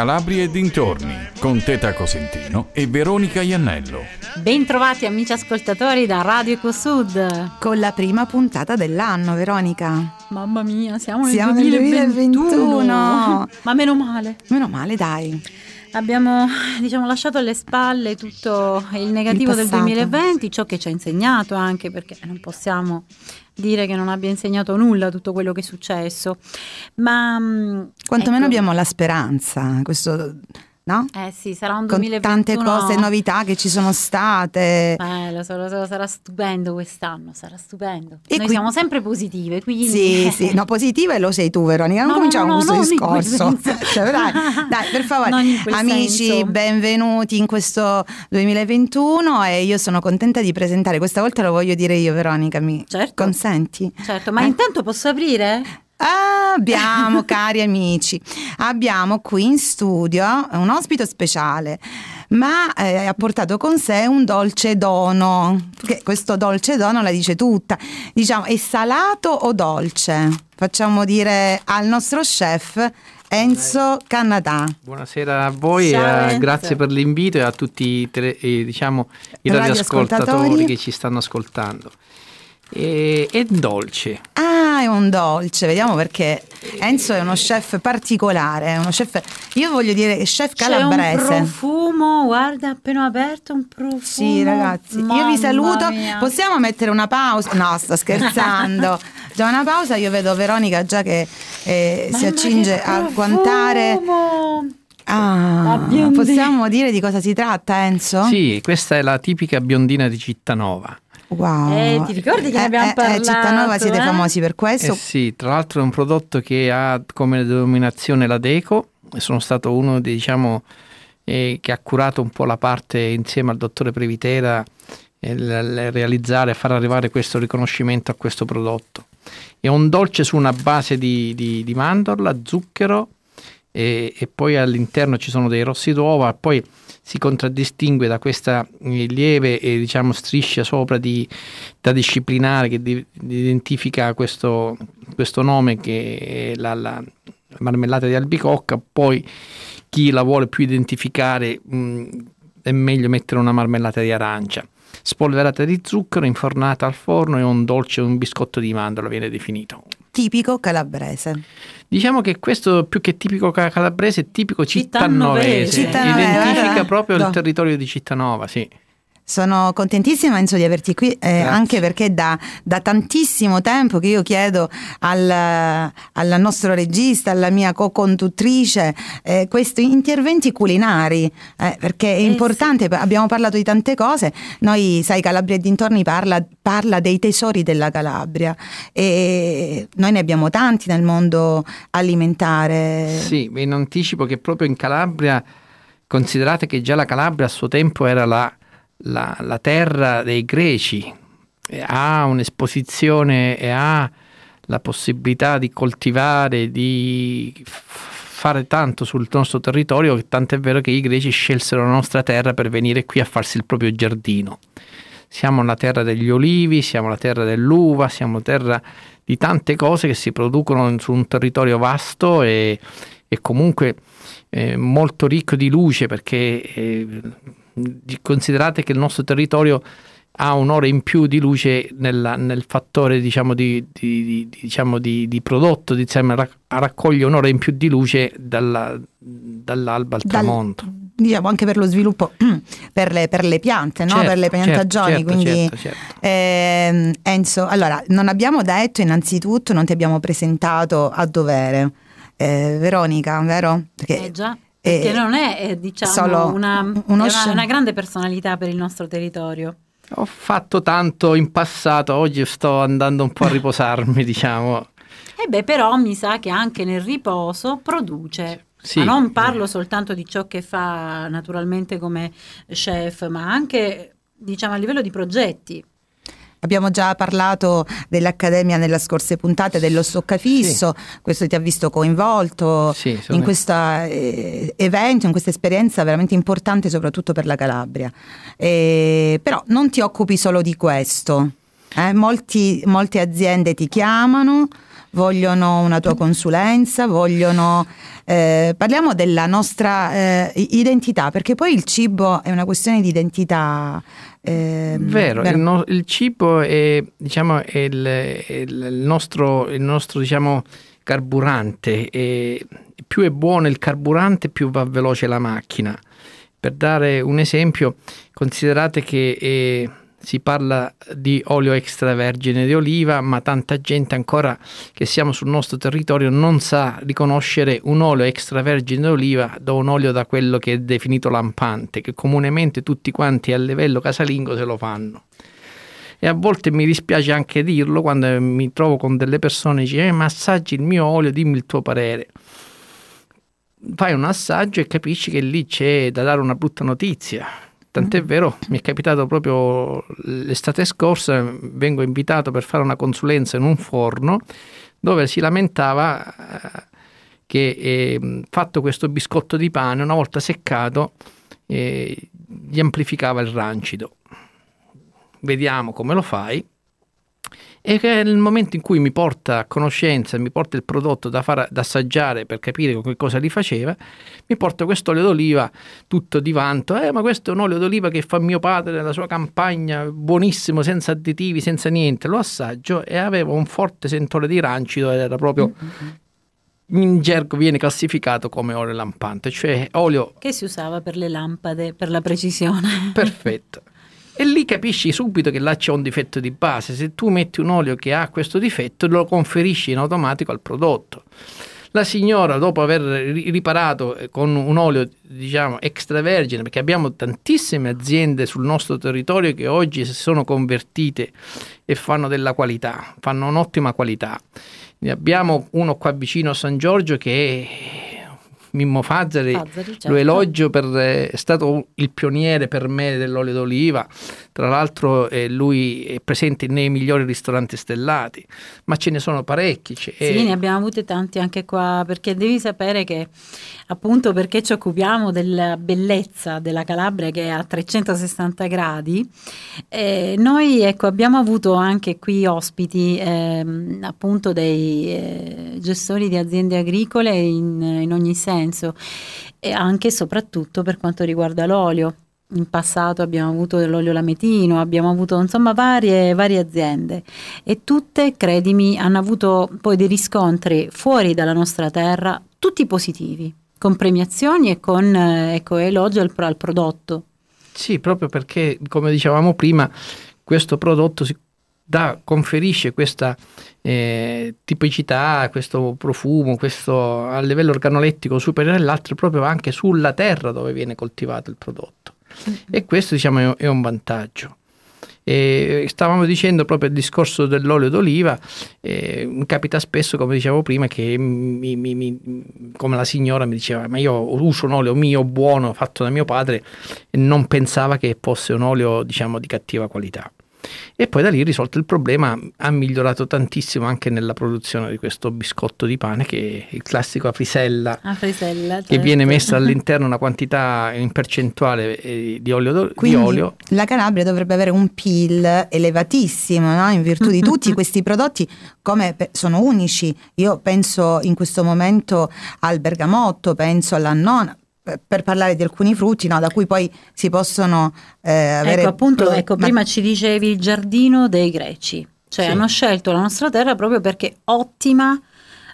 Calabria e dintorni con Teta Cosentino e Veronica Iannello. Bentrovati amici ascoltatori da Radio EcoSud con la prima puntata dell'anno, Veronica. Mamma mia, siamo nel 2021. Ma meno male, dai. Abbiamo lasciato alle spalle tutto il negativo del 2020, ciò che ci ha insegnato, anche perché non possiamo dire che non abbia insegnato nulla tutto quello che è successo, ma quantomeno abbiamo la speranza, questo, no? Sì, sarà un 2021 con tante cose, novità che ci sono state. Lo so, sarà stupendo quest'anno, sarà stupendo. E noi siamo sempre positive, quindi sì, no, positiva e lo sei tu, Veronica, non cominciamo questo discorso. Dai, per favore, amici, benvenuti in questo 2021 e io sono contenta di presentare, questa volta lo voglio dire io, Veronica, mi consenti? Certo, ma intanto posso aprire? Abbiamo, cari amici, abbiamo qui in studio un ospite speciale, ma ha portato con sé un dolce dono, che questo dolce dono la dice tutta, diciamo, è salato o dolce? Facciamo dire al nostro chef Enzo Cannadà. Buonasera a voi, grazie per l'invito e a tutti i radioascoltatori che ci stanno ascoltando. È dolce. È un dolce, vediamo, perché Enzo è uno chef particolare, io voglio dire chef calabrese. C'è un profumo, guarda, appena aperto, un profumo. Sì, ragazzi, mamma, io vi saluto. Mia. Possiamo mettere una pausa? No, sto scherzando. Già una pausa, io vedo Veronica già che si accinge a guantare. Possiamo dire di cosa si tratta, Enzo? Sì, questa è la tipica biondina di Cittanova. Wow. Ti ricordi che ne abbiamo parlato? Cittanova siete famosi per questo? Sì, tra l'altro è un prodotto che ha come denominazione la Deco. Sono stato uno dei, che ha curato un po' la parte insieme al dottore Previtera realizzare e far arrivare questo riconoscimento a questo prodotto. È un dolce su una base di mandorla, zucchero e poi all'interno ci sono dei rossi d'uova, poi si contraddistingue da questa lieve striscia sopra da disciplinare che identifica questo nome, che è la marmellata di albicocca. Poi chi la vuole più identificare è meglio mettere una marmellata di arancia spolverata di zucchero, infornata al forno, e un dolce, un biscotto di mandorla viene definito. Tipico calabrese. Diciamo che questo, più che tipico calabrese, è tipico cittanovese. Identifica proprio il territorio di Cittanova, sì. Sono contentissima, Enzo, di averti qui, anche perché da tantissimo tempo che io chiedo al nostro regista, alla mia co-conduttrice, questi interventi culinari, perché è importante, abbiamo parlato di tante cose, noi, sai, Calabria e dintorni parla dei tesori della Calabria e noi ne abbiamo tanti nel mondo alimentare. Sì, in anticipo che proprio in Calabria, considerate che già la Calabria a suo tempo era la terra dei Greci, ha un'esposizione e ha la possibilità di coltivare, di fare tanto sul nostro territorio, tanto è vero che i Greci scelsero la nostra terra per venire qui a farsi il proprio giardino. Siamo la terra degli olivi, siamo la terra dell'uva, siamo terra di tante cose che si producono su un territorio vasto e comunque molto ricco di luce, perché considerate che il nostro territorio ha un'ora in più di luce nel fattore di prodotto, raccoglie un'ora in più di luce dall'alba al tramonto. Diciamo anche per lo sviluppo per le piante, no? Certo, per le piantagioni. Certo. Enzo, allora, non abbiamo detto, innanzitutto non ti abbiamo presentato a dovere, Veronica, vero? Perché già. Che non è solo una grande personalità per il nostro territorio. Ho fatto tanto in passato, oggi sto andando un po' a riposarmi, però mi sa che anche nel riposo produce. Sì, ma non parlo soltanto di ciò che fa naturalmente come chef, ma anche a livello di progetti. Abbiamo già parlato dell'Accademia nella scorsa puntata, dello stoccafisso, questo ti ha visto coinvolto in questo evento, in questa esperienza veramente importante soprattutto per la Calabria. Però non ti occupi solo di questo, molte aziende ti chiamano, vogliono una tua consulenza, vogliono parliamo della nostra identità, perché poi il cibo è una questione di identità. Vero. Il cibo è, diciamo, è il nostro diciamo carburante, e più è buono il carburante più va veloce la macchina. Per dare un esempio, considerate che si parla di olio extravergine di oliva, ma tanta gente ancora che siamo sul nostro territorio non sa riconoscere un olio extravergine d'oliva da un olio da quello che è definito lampante, che comunemente tutti quanti a livello casalingo se lo fanno. E a volte mi dispiace anche dirlo, quando mi trovo con delle persone, dice ma assaggi il mio olio, dimmi il tuo parere. Fai un assaggio e capisci che lì c'è da dare una brutta notizia. Tant'è vero, mi è capitato proprio l'estate scorsa, vengo invitato per fare una consulenza in un forno dove si lamentava che fatto questo biscotto di pane, una volta seccato gli amplificava il rancido. Vediamo come lo fai. E che nel momento in cui mi porta a conoscenza, mi porta il prodotto da assaggiare per capire con che cosa li faceva, mi porta quest'olio d'oliva tutto di vanto, ma questo è un olio d'oliva che fa mio padre nella sua campagna, buonissimo, senza additivi, senza niente. Lo assaggio e aveva un forte sentore di rancido, era proprio in gergo viene classificato come olio lampante, cioè olio che si usava per le lampade, per la precisione. Perfetto. E lì capisci subito che là c'è un difetto di base. Se tu metti un olio che ha questo difetto, lo conferisci in automatico al prodotto. La signora, dopo aver riparato con un olio, diciamo, extravergine, perché abbiamo tantissime aziende sul nostro territorio che oggi si sono convertite e fanno della qualità, fanno un'ottima qualità. Ne abbiamo uno qua vicino a San Giorgio che è Mimmo Fazzari, certo. Lo elogio, è stato il pioniere per me dell'olio d'oliva, tra l'altro lui è presente nei migliori ristoranti stellati, ma ce ne sono parecchi. Sì, ne abbiamo avute tanti anche qua, perché devi sapere che appunto perché ci occupiamo della bellezza della Calabria che è a 360 gradi, noi ecco abbiamo avuto anche qui ospiti appunto dei gestori di aziende agricole in ogni senso, e anche e soprattutto per quanto riguarda l'olio. In passato abbiamo avuto l'olio lametino, abbiamo avuto insomma varie aziende, e tutte, credimi, hanno avuto poi dei riscontri fuori dalla nostra terra, tutti positivi, con premiazioni e con elogi al prodotto. Sì, proprio perché, come dicevamo prima, questo prodotto conferisce questa tipicità, questo profumo, questo a livello organolettico superiore all'altro, proprio anche sulla terra dove viene coltivato il prodotto. E questo, diciamo, è un vantaggio. E stavamo dicendo proprio il discorso dell'olio d'oliva, capita spesso, come dicevo prima, che come la signora mi diceva, ma io uso un olio mio buono fatto da mio padre, e non pensava che fosse un olio, diciamo, di cattiva qualità. E poi da lì risolto il problema, ha migliorato tantissimo anche nella produzione di questo biscotto di pane, che è il classico a frisella certo. Che viene messa all'interno una quantità in percentuale di olio. Quindi, di olio. La Calabria dovrebbe avere un PIL elevatissimo, no? In virtù di tutti questi prodotti, come sono unici. Io penso in questo momento al bergamotto, penso all'annona, per parlare di alcuni frutti, no, da cui poi si possono avere. Ecco appunto, prima ci dicevi il giardino dei Greci, cioè sì. Hanno scelto la nostra terra proprio perché ottima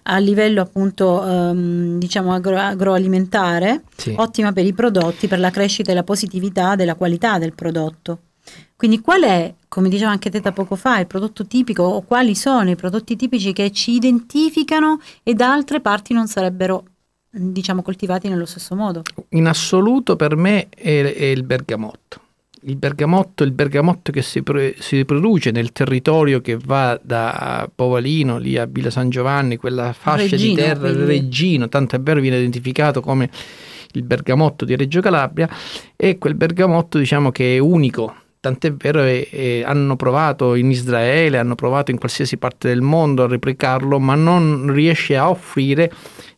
a livello appunto diciamo agroalimentare, sì. Ottima per i prodotti, per la crescita e la positività della qualità del prodotto. Quindi qual è, come diceva anche Teta poco fa, il prodotto tipico, o quali sono i prodotti tipici che ci identificano e da altre parti non sarebbero, diciamo, coltivati nello stesso modo? In assoluto per me è il bergamotto. Il bergamotto che si produce nel territorio che va da Povalino lì a Villa San Giovanni, quella fascia Regino, di terra, quindi. Regino, tanto è vero viene identificato come il bergamotto di Reggio Calabria, e quel bergamotto, diciamo, che è unico. Tant'è vero hanno provato in Israele, hanno provato in qualsiasi parte del mondo a replicarlo, ma non riesce a offrire,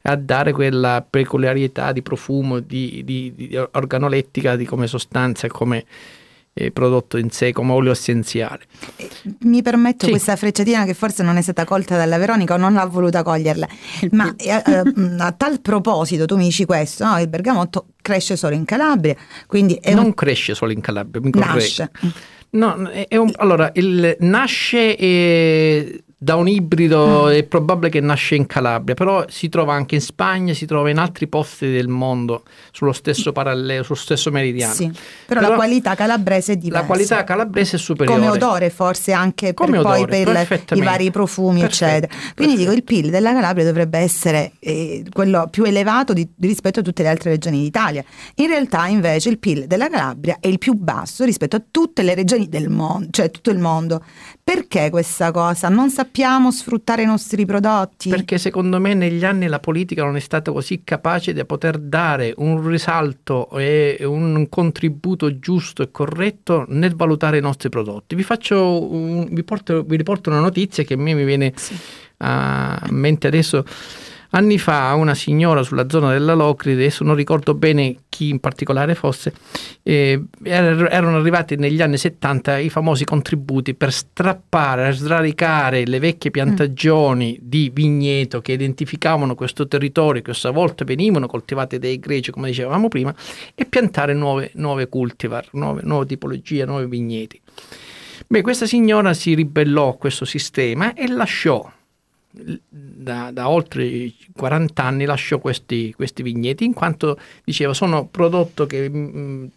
a dare quella peculiarità di profumo, di organolettica, di come sostanza, come prodotto in sé come olio essenziale. Mi permetto questa frecciatina che forse non è stata colta dalla Veronica o non l'ha voluta coglierla, ma a tal proposito tu mi dici questo, no? Il bergamotto cresce solo in Calabria, quindi è non cresce solo in Calabria, mi correggo. No, allora nasce da un ibrido, è probabile che nasce in Calabria, però si trova anche in Spagna, si trova in altri posti del mondo sullo stesso parallelo, sullo stesso meridiano. Sì, però la qualità calabrese è diversa. La qualità calabrese è superiore. Come odore forse anche, come per odore, poi per i vari profumi, eccetera. Quindi dico, il PIL della Calabria dovrebbe essere quello più elevato rispetto a tutte le altre regioni d'Italia. In realtà invece il PIL della Calabria è il più basso rispetto a tutte le regioni del mondo, cioè tutto il mondo. Perché questa cosa? Non sappiamo sfruttare i nostri prodotti? Perché secondo me negli anni la politica non è stata così capace di poter dare un risalto e un contributo giusto e corretto nel valutare i nostri prodotti. Vi riporto una notizia che a me mi viene a mente adesso. Anni fa una signora sulla zona della Locride, adesso non ricordo bene chi in particolare fosse, erano arrivati negli anni 70 i famosi contributi per strappare, sradicare le vecchie piantagioni di vigneto che identificavano questo territorio, che questa volta venivano coltivate dai greci, come dicevamo prima, e piantare nuove cultivar, nuove tipologie, nuovi vigneti. Beh, questa signora si ribellò a questo sistema e lasciò. Da oltre 40 anni lasciò questi vigneti, in quanto diceva sono prodotto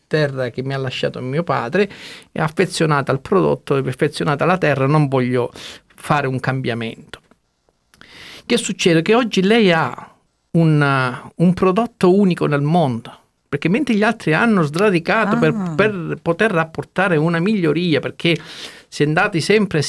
terra che mi ha lasciato mio padre, è affezionata al prodotto, è affezionata alla terra, non voglio fare un cambiamento. Che succede? Che oggi lei ha un prodotto unico nel mondo, perché mentre gli altri hanno sradicato per poter apportare una miglioria, perché si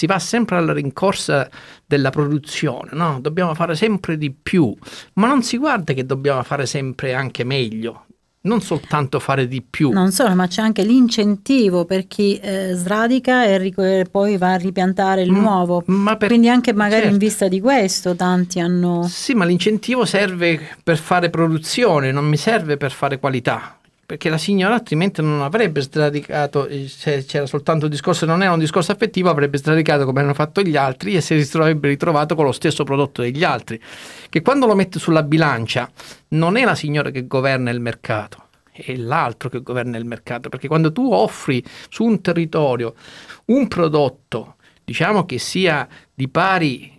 va sempre alla rincorsa della produzione, no? Dobbiamo fare sempre di più, ma non si guarda che dobbiamo fare sempre anche meglio, non soltanto fare di più. Non solo, ma c'è anche l'incentivo per chi sradica e poi va a ripiantare il nuovo, quindi anche magari in vista di questo tanti hanno... Sì, ma l'incentivo serve per fare produzione, non mi serve per fare qualità. Perché la signora altrimenti non avrebbe sradicato, se c'era soltanto il discorso, non era un discorso affettivo, avrebbe sradicato come hanno fatto gli altri e si sarebbe ritrovato con lo stesso prodotto degli altri. Che quando lo mette sulla bilancia non è la signora che governa il mercato, è l'altro che governa il mercato. Perché quando tu offri su un territorio un prodotto, diciamo che sia di pari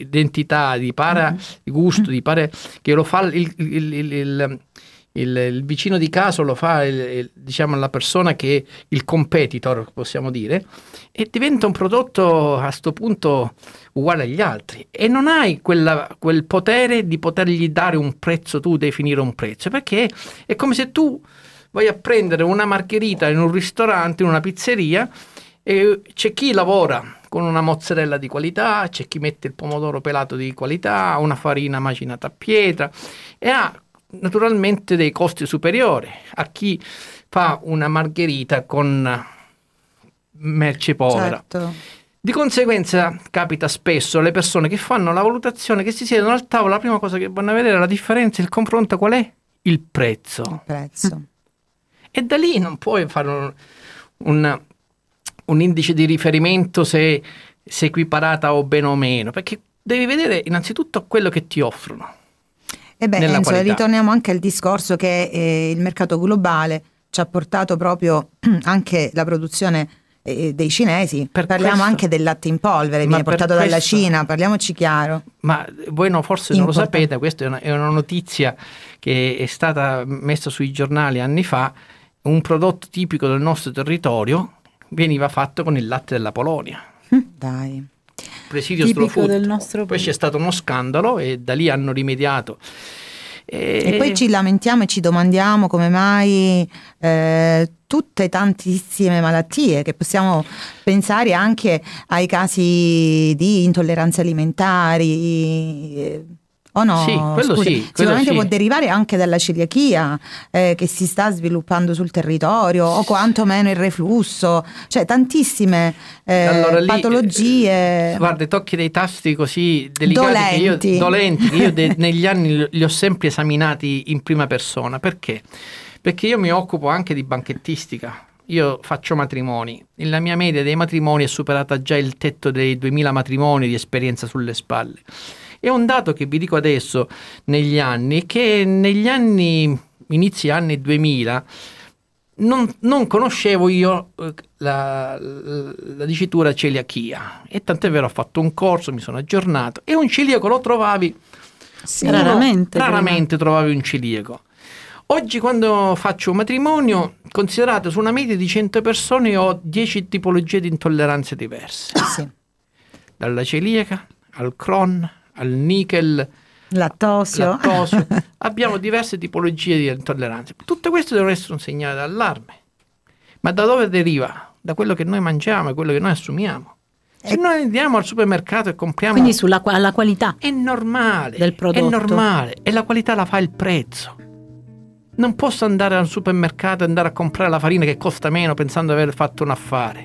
identità, di pari gusto, di pari, che lo fa il vicino di casa, lo fa diciamo la persona che è il competitor, possiamo dire, e diventa un prodotto a sto punto uguale agli altri e non hai quel potere di potergli dare un prezzo, tu definire un prezzo, perché è come se tu vai a prendere una margherita in un ristorante, in una pizzeria, e c'è chi lavora con una mozzarella di qualità, c'è chi mette il pomodoro pelato di qualità, una farina macinata a pietra, e ha naturalmente dei costi superiori a chi fa una margherita con merce povera. Certo. Di conseguenza capita spesso alle persone che fanno la valutazione, che si siedono al tavolo, la prima cosa che vanno a vedere, la differenza, il confronto qual è? Il prezzo. Il prezzo. E da lì non puoi fare un indice di riferimento se equiparata o bene o meno, perché devi vedere innanzitutto quello che ti offrono. Ebbene, Enzo, ritorniamo anche al discorso che il mercato globale ci ha portato proprio anche la produzione dei cinesi. Parliamo anche del latte in polvere, viene portato dalla Cina, parliamoci chiaro. Ma voi forse non lo sapete, questa è una notizia che è stata messa sui giornali anni fa. Un prodotto tipico del nostro territorio veniva fatto con il latte della Polonia. Dai. Presidio tipico del nostro paese. Poi c'è stato uno scandalo e da lì hanno rimediato. E poi ci lamentiamo e ci domandiamo come mai tutte tantissime malattie, che possiamo pensare anche ai casi di intolleranze alimentari, o no? Sì, quello sì, sicuramente può derivare anche dalla celiachia che si sta sviluppando sul territorio, o quantomeno il reflusso, cioè tantissime patologie. Guarda, tocchi dei tasti così delicati, dolenti, che io negli anni li ho sempre esaminati in prima persona. Perché? perché io mi occupo anche di banchettistica, io faccio matrimoni, la mia media dei matrimoni è superata già il tetto dei 2000 matrimoni di esperienza sulle spalle. È un dato che vi dico adesso, inizi anni 2000, non conoscevo io la dicitura celiachia, e tant'è vero ho fatto un corso, mi sono aggiornato, e un celiaco lo trovavi, sì, raramente trovavi un celiaco. Oggi quando faccio un matrimonio, considerato su una media di 100 persone ho 10 tipologie di intolleranze diverse, sì. Dalla celiaca al Crohn, al nickel, lattosio. Abbiamo diverse tipologie di intolleranze. Tutto questo deve essere un segnale d'allarme. Ma da dove deriva? Da quello che noi mangiamo e quello che noi assumiamo. Se noi andiamo al supermercato e compriamo, quindi alla qualità è normale del prodotto, è normale, e la qualità la fa il prezzo. Non posso andare al supermercato e andare a comprare la farina che costa meno pensando di aver fatto un affare.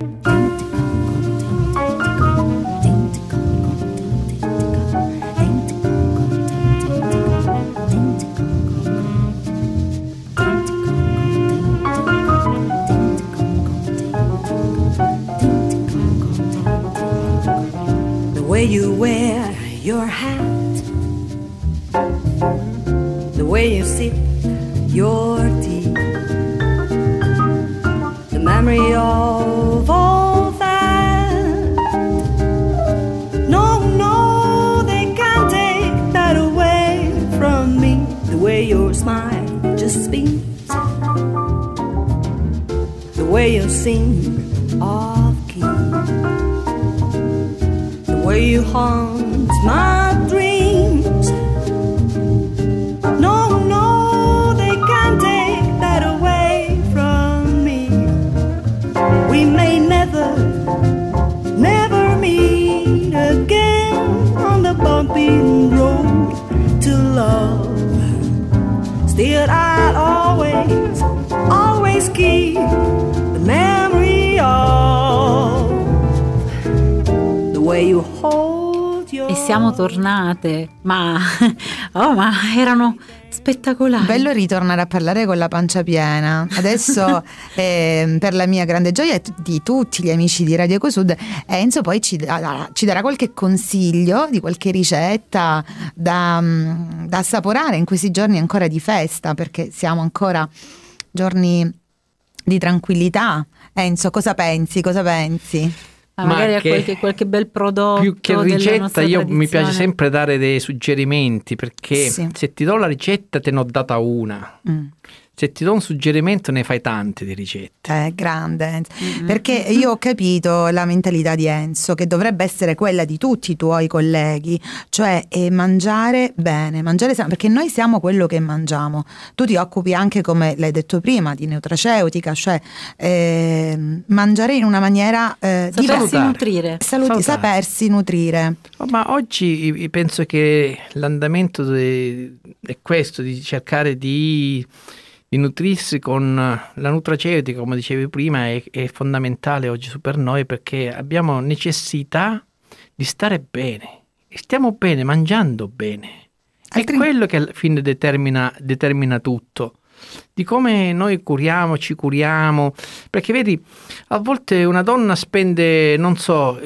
The way you wear your hat, the way you sit your tea, the memory of all that. No, they can't take that away from me. The way your smile just spins, the way you sing off key, the way you haunt my dreams. We may never meet again on the bumpy road to love. Still I'll always keep the memory of the way you hold your... E siamo tornate, ma erano... spettacolare. Bello ritornare a parlare con la pancia piena. Adesso per la mia grande gioia di tutti gli amici di Radio EcoSud, Enzo poi ci darà qualche consiglio di qualche ricetta da assaporare in questi giorni ancora di festa, perché siamo ancora giorni di tranquillità. Enzo, cosa pensi? Magari qualche bel prodotto. Più che ricetta, io mi piace sempre dare dei suggerimenti, perché sì, se ti do la ricetta te ne ho data una, se ti do un suggerimento ne fai tante di ricette. Grande Enzo. Perché io ho capito la mentalità di Enzo, che dovrebbe essere quella di tutti i tuoi colleghi, cioè mangiare bene, perché noi siamo quello che mangiamo. Tu ti occupi anche, come l'hai detto prima, di neutraceutica, cioè mangiare in una maniera sapersi nutrire. Ma oggi penso che l'andamento è questo, di cercare di nutrirsi con la nutraceutica, come dicevi prima, è fondamentale oggi per noi, perché abbiamo necessità di stare bene, e stiamo bene mangiando bene. È quello che alla fine determina tutto, di come noi ci curiamo, perché vedi, a volte una donna spende euro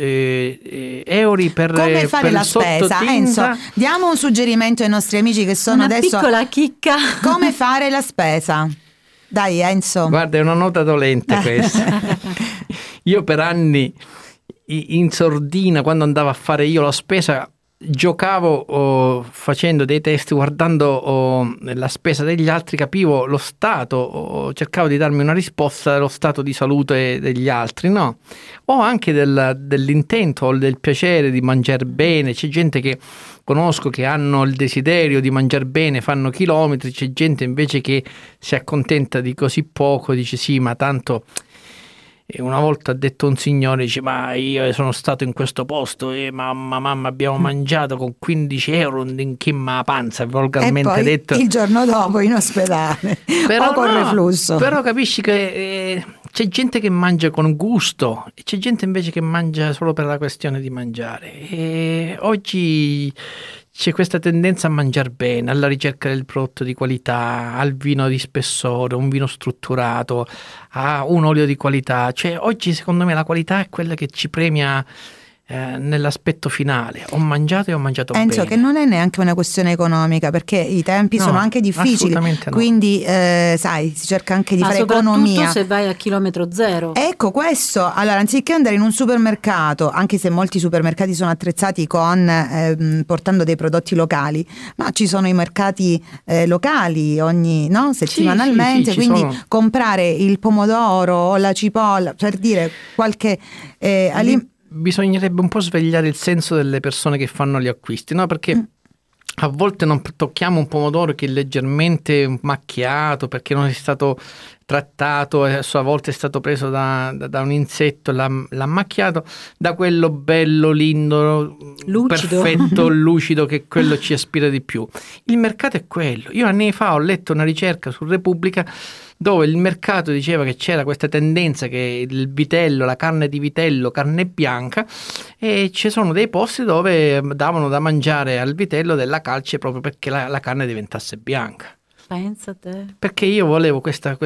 per come fare la spesa. Enzo, diamo un suggerimento ai nostri amici che sono una adesso piccola chicca, come fare la spesa. Dai Enzo, guarda, è una nota dolente questa. Io per anni in sordina, quando andavo a fare io la spesa, giocavo facendo dei test, guardando la spesa degli altri, capivo lo stato, cercavo di darmi una risposta dello stato di salute degli altri, no? O anche dell'intento o del piacere di mangiare bene. C'è gente che conosco che hanno il desiderio di mangiare bene, fanno chilometri, c'è gente invece che si accontenta di così poco, dice sì, ma tanto... E una volta ha detto un signore, dice, ma io sono stato in questo posto e mamma abbiamo mangiato con 15 euro, in che ma panza, volgarmente, e poi, detto, il giorno dopo in ospedale però o con reflusso. Però capisci che c'è gente che mangia con gusto e c'è gente invece che mangia solo per la questione di mangiare, e oggi c'è questa tendenza a mangiare bene, alla ricerca del prodotto di qualità, al vino di spessore, un vino strutturato, a un olio di qualità. Cioè oggi secondo me la qualità è quella che ci premia nell'aspetto finale. Ho mangiato e ho mangiato bene. Penso che non è neanche una questione economica, perché i tempi sono anche difficili, quindi sai, si cerca anche di fare economia. Ma soprattutto se vai a chilometro zero. Ecco questo, allora anziché andare in un supermercato, anche se molti supermercati sono attrezzati con portando dei prodotti locali, ma ci sono i mercati locali ogni settimanalmente, quindi comprare il pomodoro o la cipolla, per dire qualche bisognerebbe un po' svegliare il senso delle persone che fanno gli acquisti, no? Perché a volte non tocchiamo un pomodoro che è leggermente macchiato perché non è stato trattato, a sua volta è stato preso da un insetto, l'ha macchiato, da quello bello, lindo, lucido, perfetto, lucido, che quello ci aspira di più. Il mercato è quello. Io anni fa ho letto una ricerca su Repubblica dove il mercato diceva che c'era questa tendenza che il vitello, la carne di vitello, carne bianca, e ci sono dei posti dove davano da mangiare al vitello della calce proprio perché la carne diventasse bianca. Pensa te. Perché io volevo questa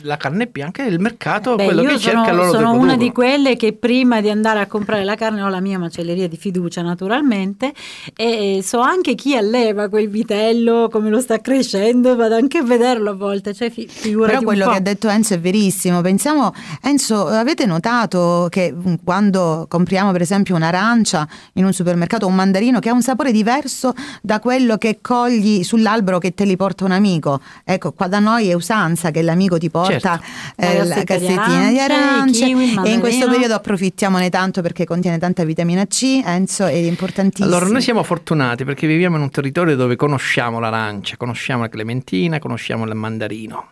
la carne bianca, e il mercato quello che cerca loro. Sono una di quelle che prima di andare a comprare la carne ho la mia macelleria di fiducia, naturalmente, e so anche chi alleva quel vitello, come lo sta crescendo, vado anche a vederlo a volte, cioè figurati. Però quello che ha detto Enzo è verissimo. Pensiamo, Enzo, avete notato che quando compriamo per esempio un'arancia in un supermercato, un mandarino, che ha un sapore diverso da quello che cogli sull'albero che te li porta un amico? Ecco, qua da noi è usanza che l'amico ti porta la cassettina di arance, kiwi, e in questo periodo approfittiamone tanto perché contiene tanta vitamina C, Enzo, è importantissimo. Allora noi siamo fortunati perché viviamo in un territorio dove conosciamo l'arancia, conosciamo la clementina, conosciamo il mandarino.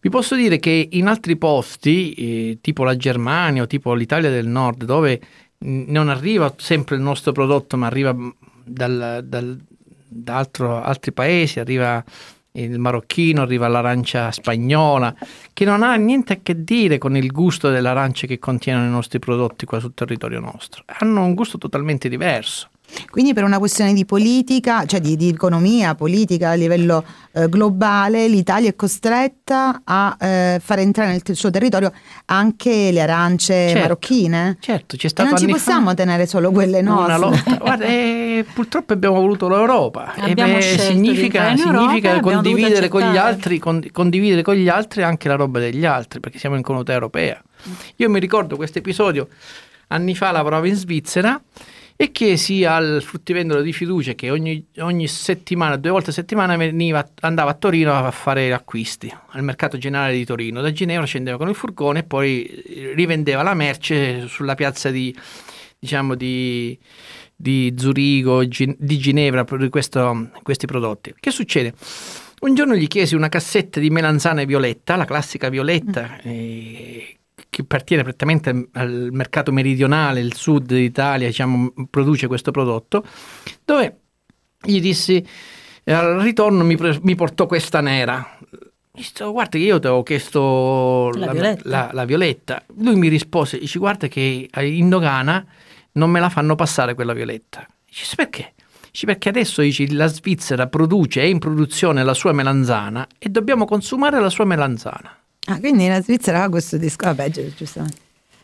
Vi posso dire che in altri posti, tipo la Germania o tipo l'Italia del Nord, dove non arriva sempre il nostro prodotto ma arriva da altri paesi, arriva il marocchino, arriva l'arancia spagnola, che non ha niente a che dire con il gusto dell'arancia che contiene i nostri prodotti qua sul territorio nostro. Hanno un gusto totalmente diverso. Quindi per una questione di politica, cioè di economia politica a livello globale, l'Italia è costretta a fare entrare nel suo territorio anche le arance marocchine. Certo, c'è stato non ci possiamo tenere solo quelle nostre. Una lotta. Guarda, purtroppo abbiamo voluto l'Europa. Significa condividere con gli altri, condividere con gli altri anche la roba degli altri, perché siamo in comunità europea. Io mi ricordo questo episodio, anni fa lavoravo in Svizzera, e che sia al fruttivendolo di fiducia che ogni settimana, 2 volte a settimana andava a Torino a fare acquisti al mercato generale di Torino. Da Ginevra scendeva con il furgone e poi rivendeva la merce sulla piazza di Zurigo, di Ginevra, per questi prodotti. Che succede? Un giorno gli chiesi una cassetta di melanzane violetta, la classica violetta, che appartiene prettamente al mercato meridionale, il sud d'Italia, diciamo, produce questo prodotto, dove gli dissi, al ritorno mi portò questa nera. Guarda che io ti avevo chiesto la violetta. Lui mi rispose, dice, guarda che in dogana non me la fanno passare quella violetta. Dice, perché? Dice, perché adesso la Svizzera produce, è in produzione la sua melanzana e dobbiamo consumare la sua melanzana. Ah, quindi la Svizzera ha questo discorso. Vabbè, giustamente.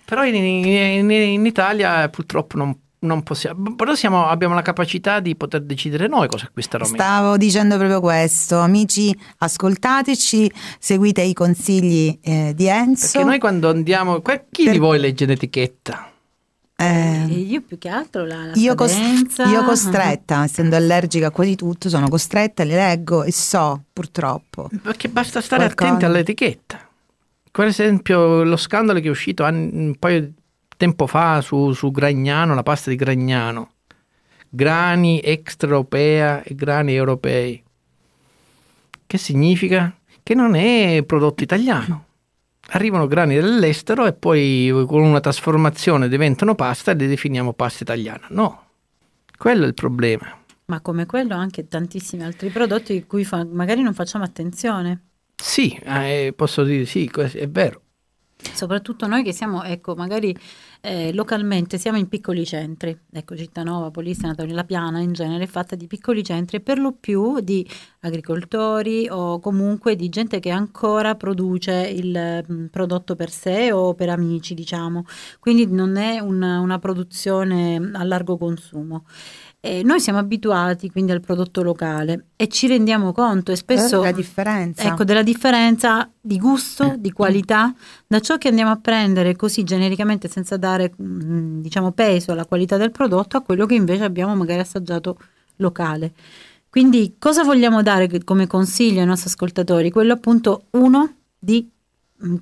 Però in Italia purtroppo non possiamo. Però abbiamo la capacità di poter decidere noi cosa acquistare. Stavo dicendo proprio questo. Amici, ascoltateci, seguite i consigli di Enzo. Perché noi quando andiamo, chi di voi legge l'etichetta? Io più che altro io costretta, essendo allergica a quasi tutto, sono costretta, le leggo e so purtroppo. Perché basta stare attenti all'etichetta. Per esempio lo scandalo che è uscito un paio di tempo fa su Gragnano, la pasta di Gragnano, grani extraeuropea e grani europei, che significa che non è prodotto italiano, arrivano grani dall'estero e poi con una trasformazione diventano pasta e le definiamo pasta italiana. No, quello è il problema. Ma come quello anche tantissimi altri prodotti di cui magari non facciamo attenzione. Sì, posso dire sì, è vero. Soprattutto noi che siamo, ecco, magari localmente siamo in piccoli centri, ecco Cittanova, Polistena, La Piana in genere è fatta di piccoli centri e per lo più di agricoltori o comunque di gente che ancora produce il prodotto per sé o per amici, diciamo, quindi non è una produzione a largo consumo. Noi siamo abituati quindi al prodotto locale e ci rendiamo conto e spesso della differenza. Ecco, della differenza di gusto, di qualità, da ciò che andiamo a prendere così genericamente senza dare diciamo peso alla qualità del prodotto a quello che invece abbiamo magari assaggiato locale. Quindi cosa vogliamo dare come consiglio ai nostri ascoltatori? Quello appunto uno di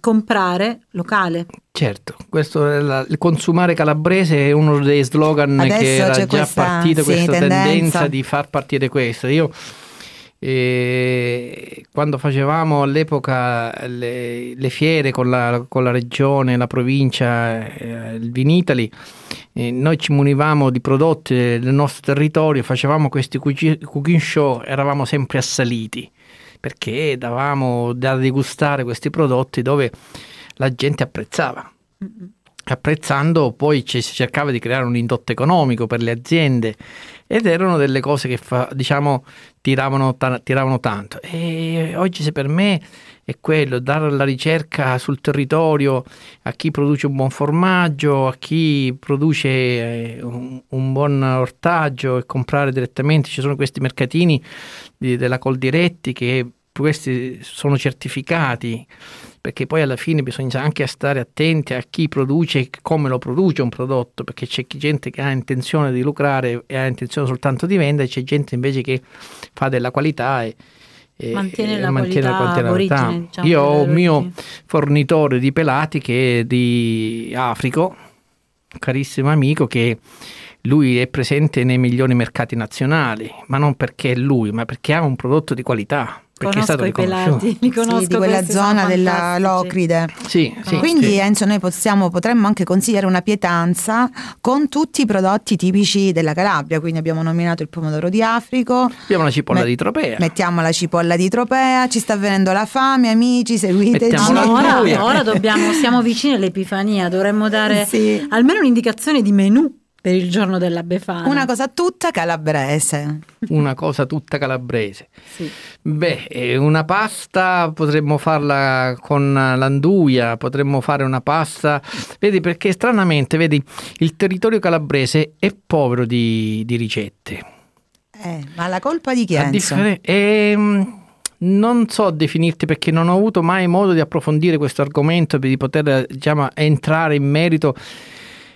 comprare locale. Certo, questo è il consumare calabrese è uno dei slogan adesso che era già partito, questa tendenza di far partire questo. Io quando facevamo all'epoca le fiere con la regione, la provincia, il Vinitaly, noi ci munivamo di prodotti del nostro territorio, facevamo questi cooking show, eravamo sempre assaliti perché davamo da degustare questi prodotti dove la gente apprezzava. Apprezzando poi si cercava di creare un indotto economico per le aziende ed erano delle cose che tiravano tanto. E oggi se per me è quello, dare la ricerca sul territorio a chi produce un buon formaggio, a chi produce un buon ortaggio e comprare direttamente. Ci sono questi mercatini della Coldiretti che questi sono certificati, perché poi alla fine bisogna anche stare attenti a chi produce e come lo produce un prodotto, perché c'è gente che ha intenzione di lucrare e ha intenzione soltanto di vendere, c'è gente invece che fa della qualità e mantiene la qualità d'origine, diciamo. Io ho un mio fornitore di pelati che è di Africo, un carissimo amico che lui è presente nei migliori mercati nazionali, ma non perché è lui, ma perché ha un prodotto di qualità. Perché conosco è stato pelati, li conosco di quella zona della Locride. Sì, quindi sì. Enzo, noi potremmo anche consigliare una pietanza con tutti i prodotti tipici della Calabria, quindi abbiamo nominato il pomodoro di Africo, abbiamo la cipolla di Tropea, mettiamo la cipolla di Tropea, ci sta venendo la fame amici, seguiteci. Ora siamo vicini all'Epifania, dovremmo dare almeno un'indicazione di menù per il giorno della Befana. Una cosa tutta calabrese. Sì. Beh, una pasta potremmo farla con l'anduia, potremmo fare una pasta. Vedi, perché stranamente, il territorio calabrese è povero di ricette. Ma la colpa di chi è? Non so definirti, perché non ho avuto mai modo di approfondire questo argomento, di poter, diciamo, entrare in merito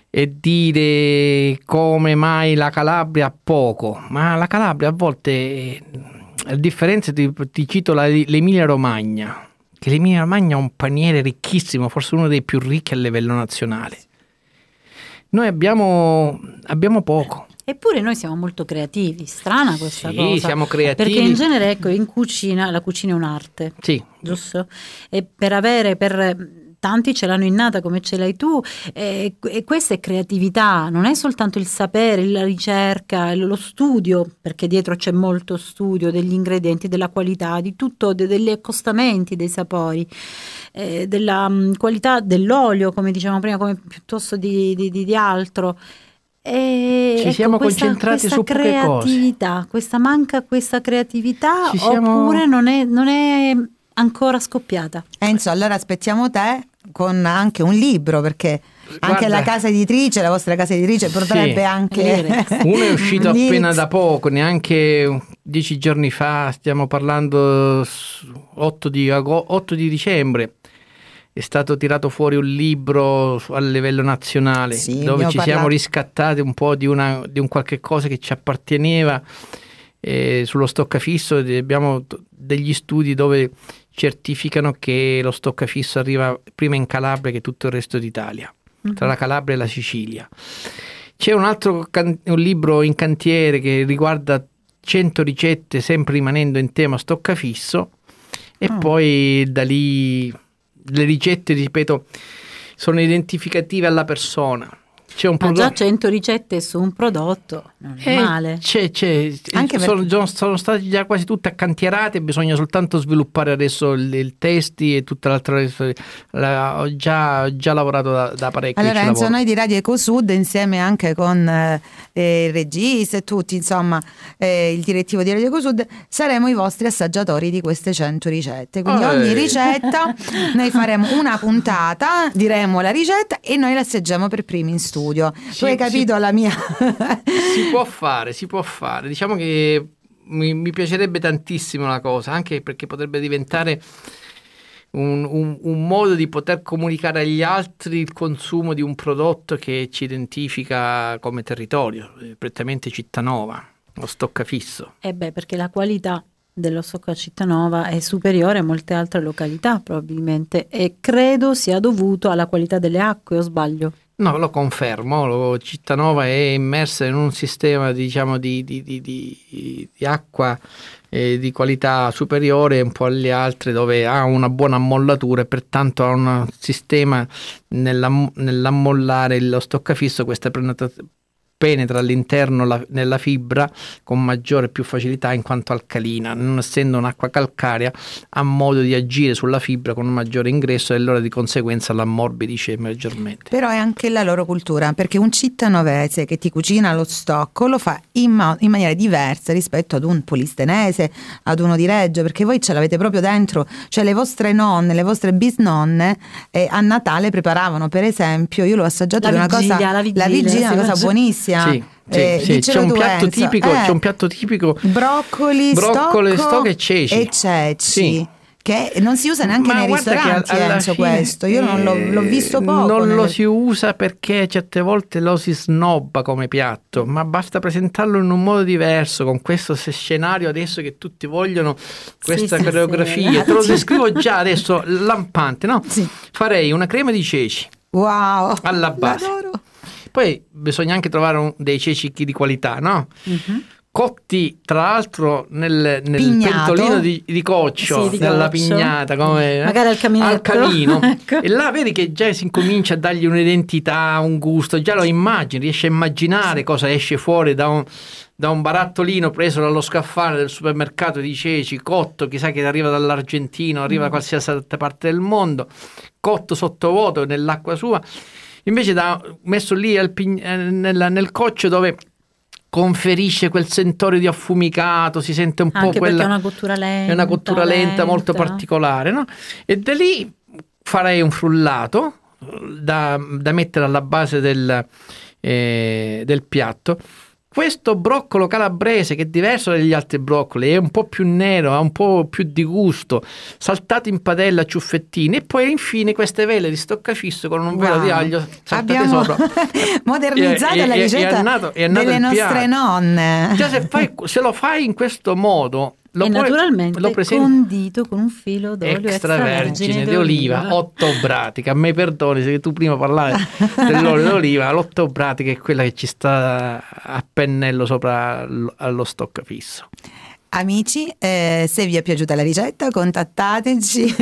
e dire come mai la Calabria ha poco. Ma la Calabria a volte, a differenza ti cito l'Emilia Romagna, che l'Emilia Romagna ha un paniere ricchissimo, forse uno dei più ricchi a livello nazionale. Noi abbiamo poco. Eppure noi siamo molto creativi, strana questa cosa. Sì, siamo creativi. Perché in genere, ecco, in cucina, la cucina è un'arte. Sì. Giusto? E tanti ce l'hanno innata come ce l'hai tu, e questa è creatività, non è soltanto il sapere, la ricerca, lo studio, perché dietro c'è molto studio degli ingredienti, della qualità, di tutto, degli accostamenti, dei sapori, della qualità dell'olio, come dicevamo prima, come piuttosto di altro. Ci siamo concentrati su poche cose. Questa creatività oppure non è ancora scoppiata. Enzo, allora aspettiamo te con anche un libro, perché anche la casa editrice, la vostra casa editrice potrebbe anche uno è uscito appena da poco, neanche 10 giorni fa, stiamo parlando 8 di dicembre, è stato tirato fuori un libro a livello nazionale, dove ci siamo riscattati un po' di un qualche cosa che ci apparteneva. Sullo stoccafisso abbiamo degli studi dove certificano che lo stoccafisso arriva prima in Calabria che tutto il resto d'Italia, tra la Calabria e la Sicilia. C'è un altro un libro in cantiere che riguarda 100 ricette, sempre rimanendo in tema stoccafisso, e poi da lì le ricette, ripeto, sono identificative alla persona. C'è un prodotto. Ma già 100 ricette su un prodotto, non è male. Anche sono state già quasi tutte accantierate, bisogna soltanto sviluppare adesso il testi e tutta l'altra. Ho già lavorato da parecchio. Allora Enzo, noi di Radio EcoSud, insieme anche con il regista e tutti, insomma, il direttivo di Radio EcoSud, saremo i vostri assaggiatori di queste 100 ricette. Quindi ogni ricetta noi faremo una puntata, diremo la ricetta e noi la assaggiamo per primi in studio. Tu hai capito la mia? Si può fare. Diciamo che mi piacerebbe tantissimo la cosa, anche perché potrebbe diventare un modo di poter comunicare agli altri il consumo di un prodotto che ci identifica come territorio, prettamente Cittanova, lo stoccafisso. Perché la qualità dello stocco a Cittanova è superiore a molte altre località probabilmente, e credo sia dovuto alla qualità delle acque, o sbaglio? No, lo confermo, Cittanova è immersa in un sistema, diciamo, di acqua di qualità superiore un po' alle altre, dove ha una buona ammollatura e pertanto ha un sistema nell'ammollare lo stoccafisso, questa penetra all'interno nella fibra con maggiore e più facilità, in quanto alcalina, non essendo un'acqua calcarea ha modo di agire sulla fibra con un maggiore ingresso e allora di conseguenza l'ammorbidisce maggiormente. Però è anche la loro cultura, perché un cittanovese che ti cucina lo stocco lo fa in maniera diversa rispetto ad un polistenese, ad uno di Reggio, perché voi ce l'avete proprio dentro, cioè le vostre nonne, le vostre bisnonne a Natale preparavano, per esempio, io l'ho assaggiato, la vigilia, una cosa buonissima. Sì, c'è un piatto tipico broccoli, stocco e ceci. Sì. Che non si usa neanche nei ristoranti, Enzo, questo. Io non l'ho visto poco. Non lo si usa perché certe volte lo si snobba come piatto, ma basta presentarlo in un modo diverso, con questo scenario adesso che tutti vogliono, questa coreografia. Te lo descrivo già adesso, lampante, no? Sì. Farei una crema di ceci. Wow! Alla base. L'adoro. Poi bisogna anche trovare dei ceci di qualità, no? Uh-huh. Cotti tra l'altro nel pentolino di coccio, della pignata, come magari al camino. Ecco. E là vedi che già si incomincia a dargli un'identità, un gusto, già lo immagini, riesci a immaginare cosa esce fuori da un barattolino preso dallo scaffale del supermercato di ceci, cotto, chissà che arriva dall'Argentina, arriva da qualsiasi altra parte del mondo, cotto sottovuoto nell'acqua sua. Invece messo lì nel coccio, dove conferisce quel sentore di affumicato, si sente un po' quella. È una cottura lenta. È una cottura lenta molto particolare, no? E da lì farei un frullato da mettere alla base del piatto. Questo broccolo calabrese, che è diverso dagli altri broccoli, è un po' più nero, ha un po' più di gusto, saltato in padella a ciuffettini, e poi infine queste vele di stoccafisso con un velo di aglio saltate sopra. Modernizzato la ricetta delle nostre nonne. Già se lo fai in questo modo, naturalmente condito con un filo d'olio extravergine d'oliva, ottobratica. A me perdoni se tu prima parlavi dell'olio d'oliva, l'ottobratica è quella che ci sta a pennello sopra allo stoccafisso. Amici, se vi è piaciuta la ricetta contattateci.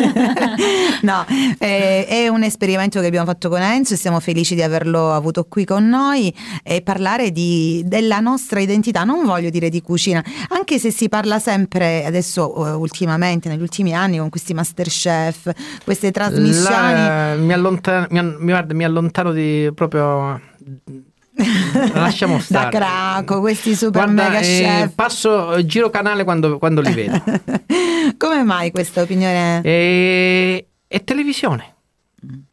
È un esperimento che abbiamo fatto con Enzo e siamo felici di averlo avuto qui con noi e parlare della nostra identità. Non voglio dire di cucina, anche se si parla sempre adesso, ultimamente, negli ultimi anni, con questi MasterChef, queste trasmissioni. Mi allontano di proprio. Lasciamo stare. Da Craco, questi super mega chef. Giro canale quando li vedo. Come mai questa opinione? È televisione.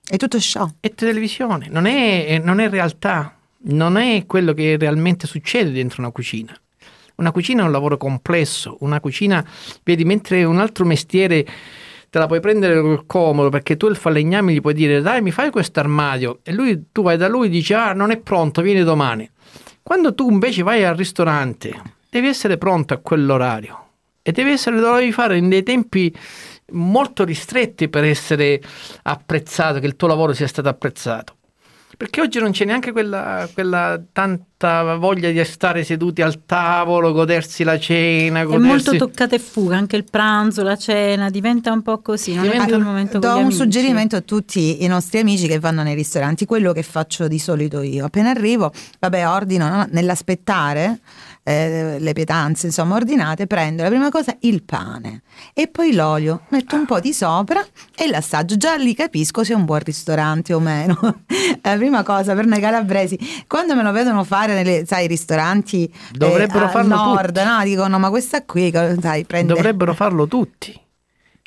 È tutto show. È televisione, non è realtà, non è quello che realmente succede dentro una cucina. Una cucina è un lavoro complesso, una cucina, vedi, mentre un altro mestiere te la puoi prendere col comodo, perché tu il falegname gli puoi dire: dai, mi fai questo armadio, e lui, tu vai da lui e dici: ah, non è pronto, vieni domani. Quando tu invece vai al ristorante devi essere pronto a quell'orario e devi fare in dei tempi molto ristretti per essere apprezzato, che il tuo lavoro sia stato apprezzato. perché oggi non c'è neanche quella tanta voglia di stare seduti al tavolo, godersi la cena, è molto toccata e fuga, anche il pranzo, la cena, diventa un po' così, non è più il momento. Do un suggerimento a tutti i nostri amici che vanno nei ristoranti, quello che faccio di solito io, appena arrivo, vabbè, ordino, no? Nell'aspettare le pietanze, insomma, ordinate, prendo la prima cosa il pane e poi l'olio, metto un po' di sopra e l'assaggio, già lì capisco se è un buon ristorante o meno. La prima cosa per noi calabresi, quando me lo vedono fare nelle, sai, i ristoranti dovrebbero farlo al nord, tutti. No, dicono ma questa qui, sai, prende. Dovrebbero farlo tutti.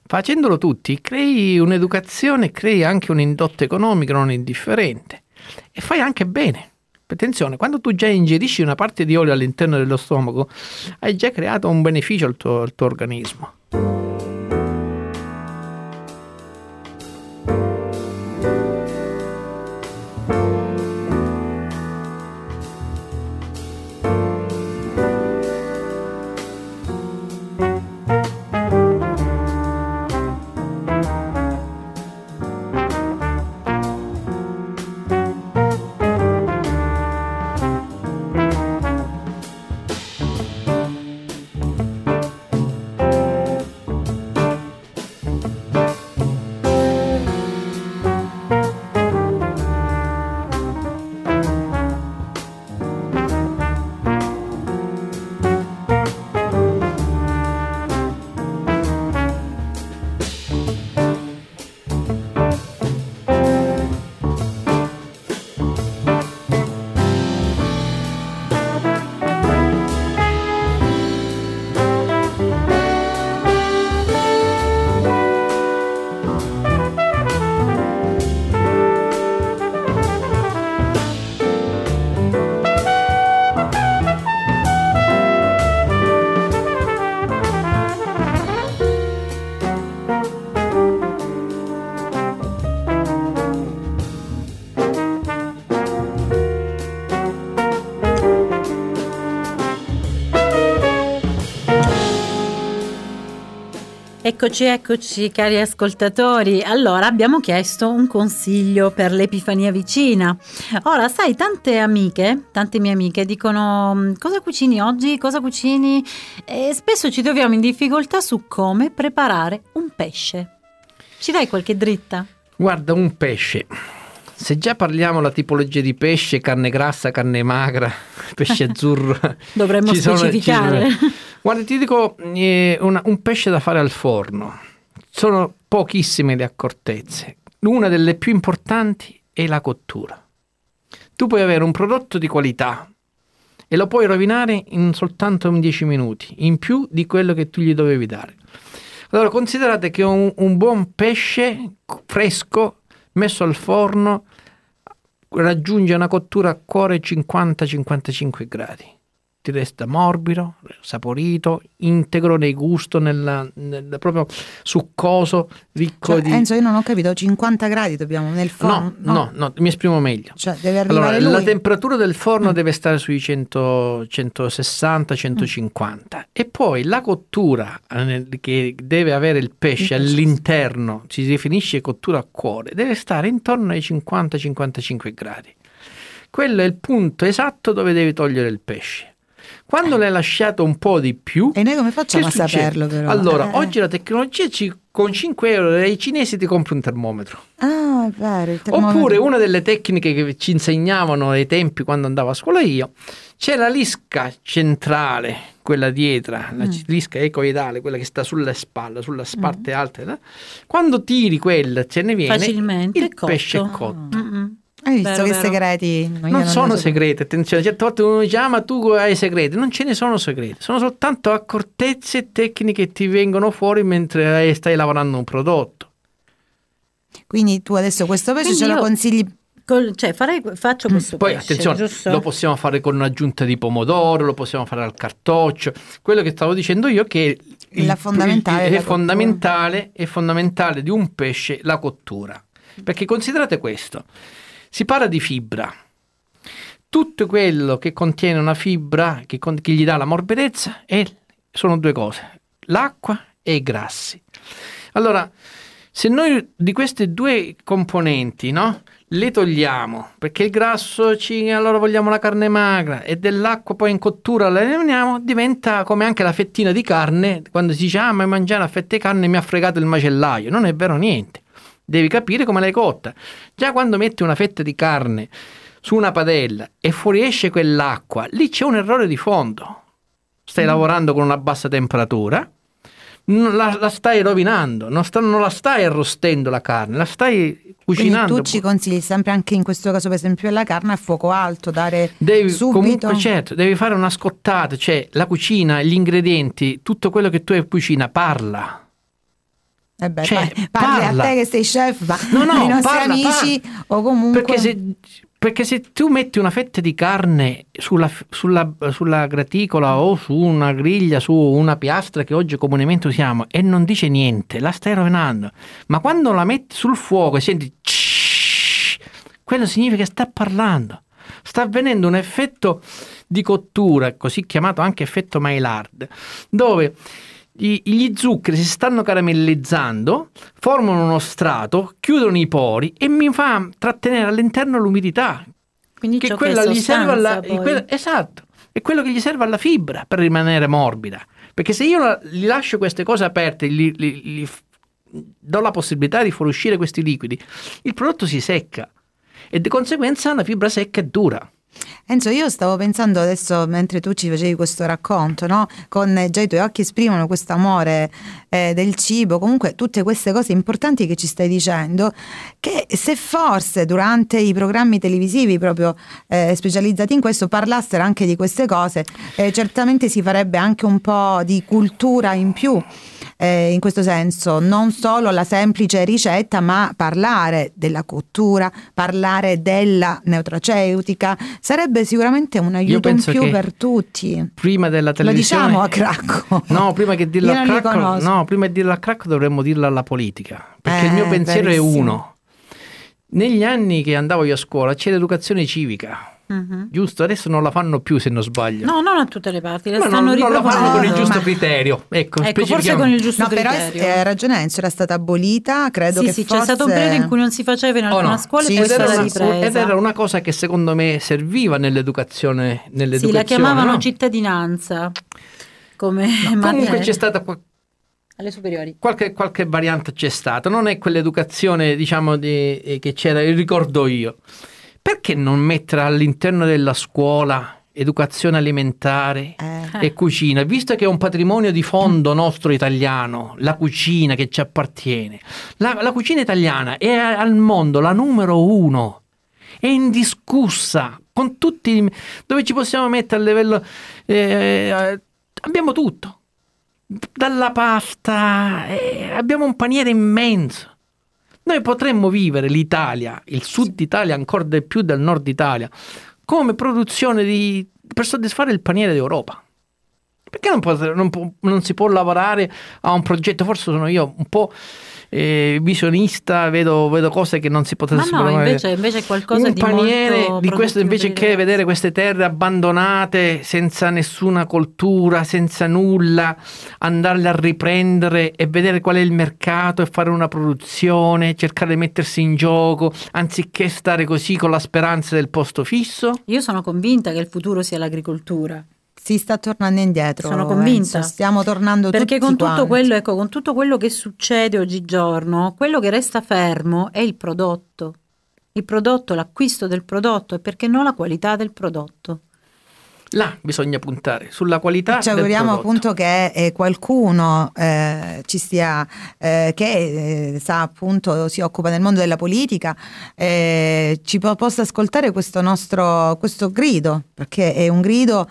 Facendolo tutti crei un'educazione, crei anche un indotto economico non indifferente e fai anche bene. Attenzione, quando tu già ingerisci una parte di olio all'interno dello stomaco, hai già creato un beneficio al tuo organismo. Eccoci cari ascoltatori, allora abbiamo chiesto un consiglio per l'Epifania vicina. Ora sai, tante mie amiche dicono cosa cucini oggi, cosa cucini, e spesso ci troviamo in difficoltà su come preparare un pesce. Ci dai qualche dritta? Guarda, un pesce, se già parliamo la tipologia di pesce, carne grassa, carne magra, pesce azzurro, dovremmo specificare. Guarda, ti dico, un pesce da fare al forno, sono pochissime le accortezze. Una delle più importanti è la cottura. Tu puoi avere un prodotto di qualità e lo puoi rovinare in soltanto 10 minuti, in più di quello che tu gli dovevi dare. Allora, considerate che un buon pesce fresco messo al forno raggiunge una cottura a cuore 50-55 gradi. Ti resta morbido, saporito, integro nel gusto, proprio succoso, ricco, cioè, di... Enzo, io non ho capito, 50 gradi dobbiamo nel forno? No, mi esprimo meglio. Cioè, deve arrivare allora, lui. La temperatura del forno deve stare sui 160-150 e poi la cottura che deve avere il pesce all'interno, si definisce cottura a cuore, deve stare intorno ai 50-55 gradi. Quello è il punto esatto dove devi togliere il pesce. Quando l'hai lasciato un po' di più, e noi come facciamo a saperlo però? Allora, oggi la tecnologia con 5 euro dai cinesi ti compri un termometro. Ah, è vero, il termometro. Oppure una delle tecniche che ci insegnavano ai tempi quando andavo a scuola io, c'è la lisca centrale, quella dietro, la lisca ecoidale, quella che sta sulla spalla, sulla parte alta, no? Quando tiri quella, ce ne viene facilmente il pesce cotto. Hai visto che segreti? Non sono segreti, attenzione, certe volte uno dice ma tu hai segreti, non ce ne sono segreti, sono soltanto accortezze e tecniche che ti vengono fuori mentre stai lavorando un prodotto. Quindi tu adesso questo pesce ce lo consigli? Faccio questo poi pesce, attenzione, giusto? Lo possiamo fare con un'aggiunta di pomodoro, lo possiamo fare al cartoccio. Quello che stavo dicendo io che è fondamentale di un pesce la cottura, perché considerate questo. Si parla di fibra, tutto quello che contiene una fibra che gli dà la morbidezza sono due cose, l'acqua e i grassi. Allora, se noi di queste due componenti, no, le togliamo, perché il grasso ci, allora vogliamo la carne magra, e dell'acqua poi in cottura la eliminiamo, diventa come anche la fettina di carne, quando si dice, ah, ma mangiare una fetta di carne mi ha fregato il macellaio, non è vero niente, devi capire come l'hai cotta. Già quando metti una fetta di carne su una padella e fuoriesce quell'acqua, lì c'è un errore di fondo, stai lavorando con una bassa temperatura, la stai rovinando, non la stai arrostendo la carne, la stai cucinando. Quindi tu ci consigli sempre, anche in questo caso per esempio, la carne a fuoco alto, devi subito, comunque, certo, devi fare una scottata, cioè la cucina, gli ingredienti, tutto quello che tu hai in cucina parla. Eh beh, cioè, parla a te che sei chef, ma ai nostri amici o comunque, perché se tu metti una fetta di carne sulla graticola o su una griglia, su una piastra che oggi comunemente usiamo, e non dice niente, la stai rovinando. Ma quando la metti sul fuoco e senti quello, significa che sta parlando, sta avvenendo un effetto di cottura, così chiamato anche effetto Maillard, dove gli zuccheri si stanno caramellizzando, formano uno strato, chiudono i pori e mi fa trattenere all'interno l'umidità. Quindi che quella gli serve esatto, è quello che gli serve alla fibra per rimanere morbida. Perché se io gli lascio queste cose aperte, gli do la possibilità di fuoriuscire questi liquidi, il prodotto si secca e di conseguenza una fibra secca è dura. Enzo, io stavo pensando adesso mentre tu ci facevi questo racconto, no? Con già i tuoi occhi esprimono questo amore del cibo, comunque tutte queste cose importanti che ci stai dicendo, che se forse durante i programmi televisivi proprio specializzati in questo parlassero anche di queste cose, certamente si farebbe anche un po' di cultura in più. In questo senso, non solo la semplice ricetta, ma parlare della cottura, parlare della neutraceutica, sarebbe sicuramente un aiuto in più per tutti. Prima della televisione, lo diciamo a Cracco. No, prima che dirlo a Cracco, dovremmo dirlo alla politica, perché il mio pensiero è uno. Negli anni che andavo io a scuola c'è l'educazione civica. Uh-huh. Giusto, adesso non la fanno più, se non sbaglio. No, non a tutte le parti, la stanno riprovando. Non la fanno con il giusto criterio. Ecco, forse con il giusto criterio. Però hai ragione Enzo, era stata abolita, credo che forse... c'è stato un periodo in cui non si faceva in alcuna scuola, e poi è stata ripresa. Ed era una cosa che secondo me serviva nell'educazione. Sì, la chiamavano cittadinanza. Comunque c'è stata alle superiori. Qualche variante c'è stata, non è quell'educazione, diciamo, che c'era, ricordo io. Perché non mettere all'interno della scuola educazione alimentare e cucina? Visto che è un patrimonio di fondo nostro italiano, la cucina che ci appartiene. La cucina italiana è al mondo la numero 1, è indiscussa, con tutti, dove ci possiamo mettere a livello... abbiamo tutto, dalla pasta, abbiamo un paniere immenso. Noi potremmo vivere l'Italia, il sud Italia ancora di più del nord Italia, come produzione per soddisfare il paniere d'Europa. Perché non si può lavorare a un progetto? Forse sono io un po' visionista, vedo cose che non si potessero... Ma no, invece è qualcosa di molto... Un paniere di questo, invece che vedere queste terre abbandonate, senza nessuna coltura, senza nulla, andarle a riprendere e vedere qual è il mercato e fare una produzione, cercare di mettersi in gioco, anziché stare così con la speranza del posto fisso. Io sono convinta che il futuro sia l'agricoltura. Si sta tornando indietro. Sono convinta. Stiamo tornando tutti quanti. Perché con tutto quello che succede oggigiorno, quello che resta fermo è il prodotto. Il prodotto, l'acquisto del prodotto, e perché no la qualità del prodotto. Là bisogna puntare sulla qualità. Ci auguriamo appunto che qualcuno ci sia, che sa appunto, si occupa del mondo della politica, ci possa ascoltare questo grido, perché è un grido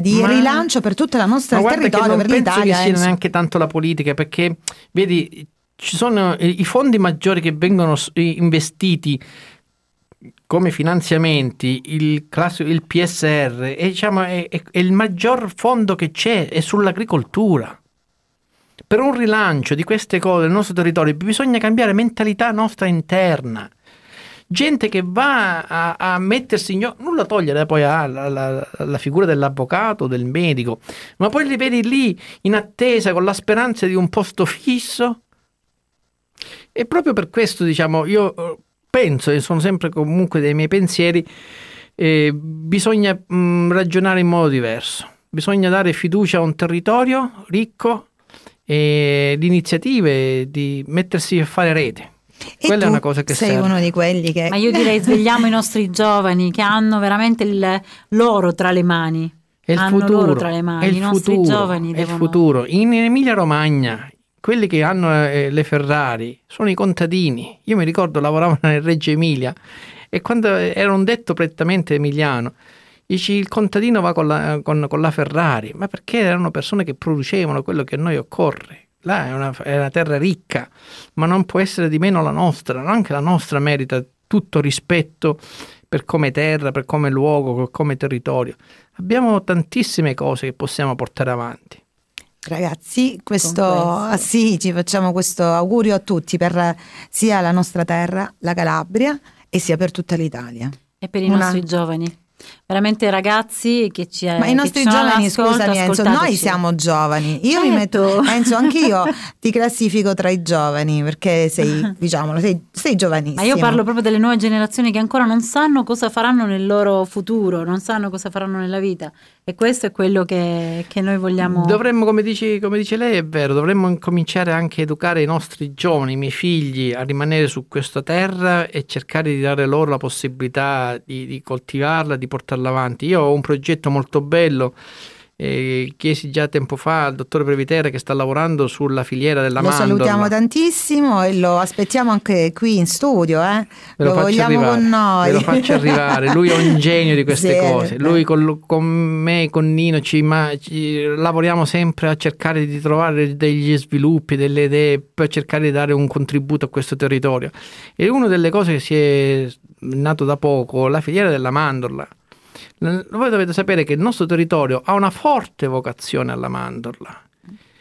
di rilancio per tutta la nostra territorio, per l'Italia. Ma guarda che non penso che sia neanche tanto la politica, perché vedi, ci sono i fondi maggiori che vengono investiti come finanziamenti, il PSR è il maggior fondo che c'è, è sull'agricoltura. Per un rilancio di queste cose nel nostro territorio bisogna cambiare mentalità nostra interna. Gente che va a mettersi nulla togliere poi alla figura dell'avvocato, del medico, ma poi li vedi lì in attesa con la speranza di un posto fisso. E proprio per questo, diciamo, io penso, e sono sempre comunque dei miei pensieri, bisogna ragionare in modo diverso. Bisogna dare fiducia a un territorio ricco di iniziative, di mettersi a fare rete. E quella è una cosa che sei serve. Uno di quelli che... Ma io direi svegliamo i nostri giovani che hanno veramente l'oro tra le mani. È il futuro, tra le mani. I nostri giovani devono... il futuro. In Emilia Romagna quelli che hanno le Ferrari sono i contadini. Io mi ricordo lavoravo nel Reggio Emilia e quando era un detto prettamente emiliano, dici il contadino va con la Ferrari, ma perché erano persone che producevano quello che a noi occorre. Là è una terra ricca, ma non può essere di meno la nostra. Anche la nostra merita tutto rispetto per come terra, per come luogo, per come territorio. Abbiamo tantissime cose che possiamo portare avanti. Ragazzi, ci facciamo questo augurio a tutti per sia la nostra terra, la Calabria, e sia per tutta l'Italia. E per i nostri giovani. Veramente ragazzi che ci è, ma i nostri giovani, scusami Enzo, noi siamo giovani, io mi metto, Enzo, anch'io ti classifico tra i giovani perché sei giovanissimo, ma io parlo proprio delle nuove generazioni che ancora non sanno cosa faranno nel loro futuro, non sanno cosa faranno nella vita, e questo è quello che noi vogliamo. Dovremmo, come dice lei, è vero, dovremmo cominciare anche a educare i nostri giovani, i miei figli, a rimanere su questa terra e cercare di dare loro la possibilità di coltivarla, di portarla avanti. Io ho un progetto molto bello, chiesi già tempo fa al dottore Previtera che sta lavorando sulla filiera della mandorla. Lo salutiamo tantissimo e lo aspettiamo anche qui in studio, lo vogliamo arrivare, con noi. Lo faccio arrivare, lui è un genio di queste cose. Lui con me, con Nino lavoriamo sempre a cercare di trovare degli sviluppi, delle idee per cercare di dare un contributo a questo territorio. E una delle cose che si è nato da poco, la filiera della mandorla. Voi dovete sapere che il nostro territorio ha una forte vocazione alla mandorla,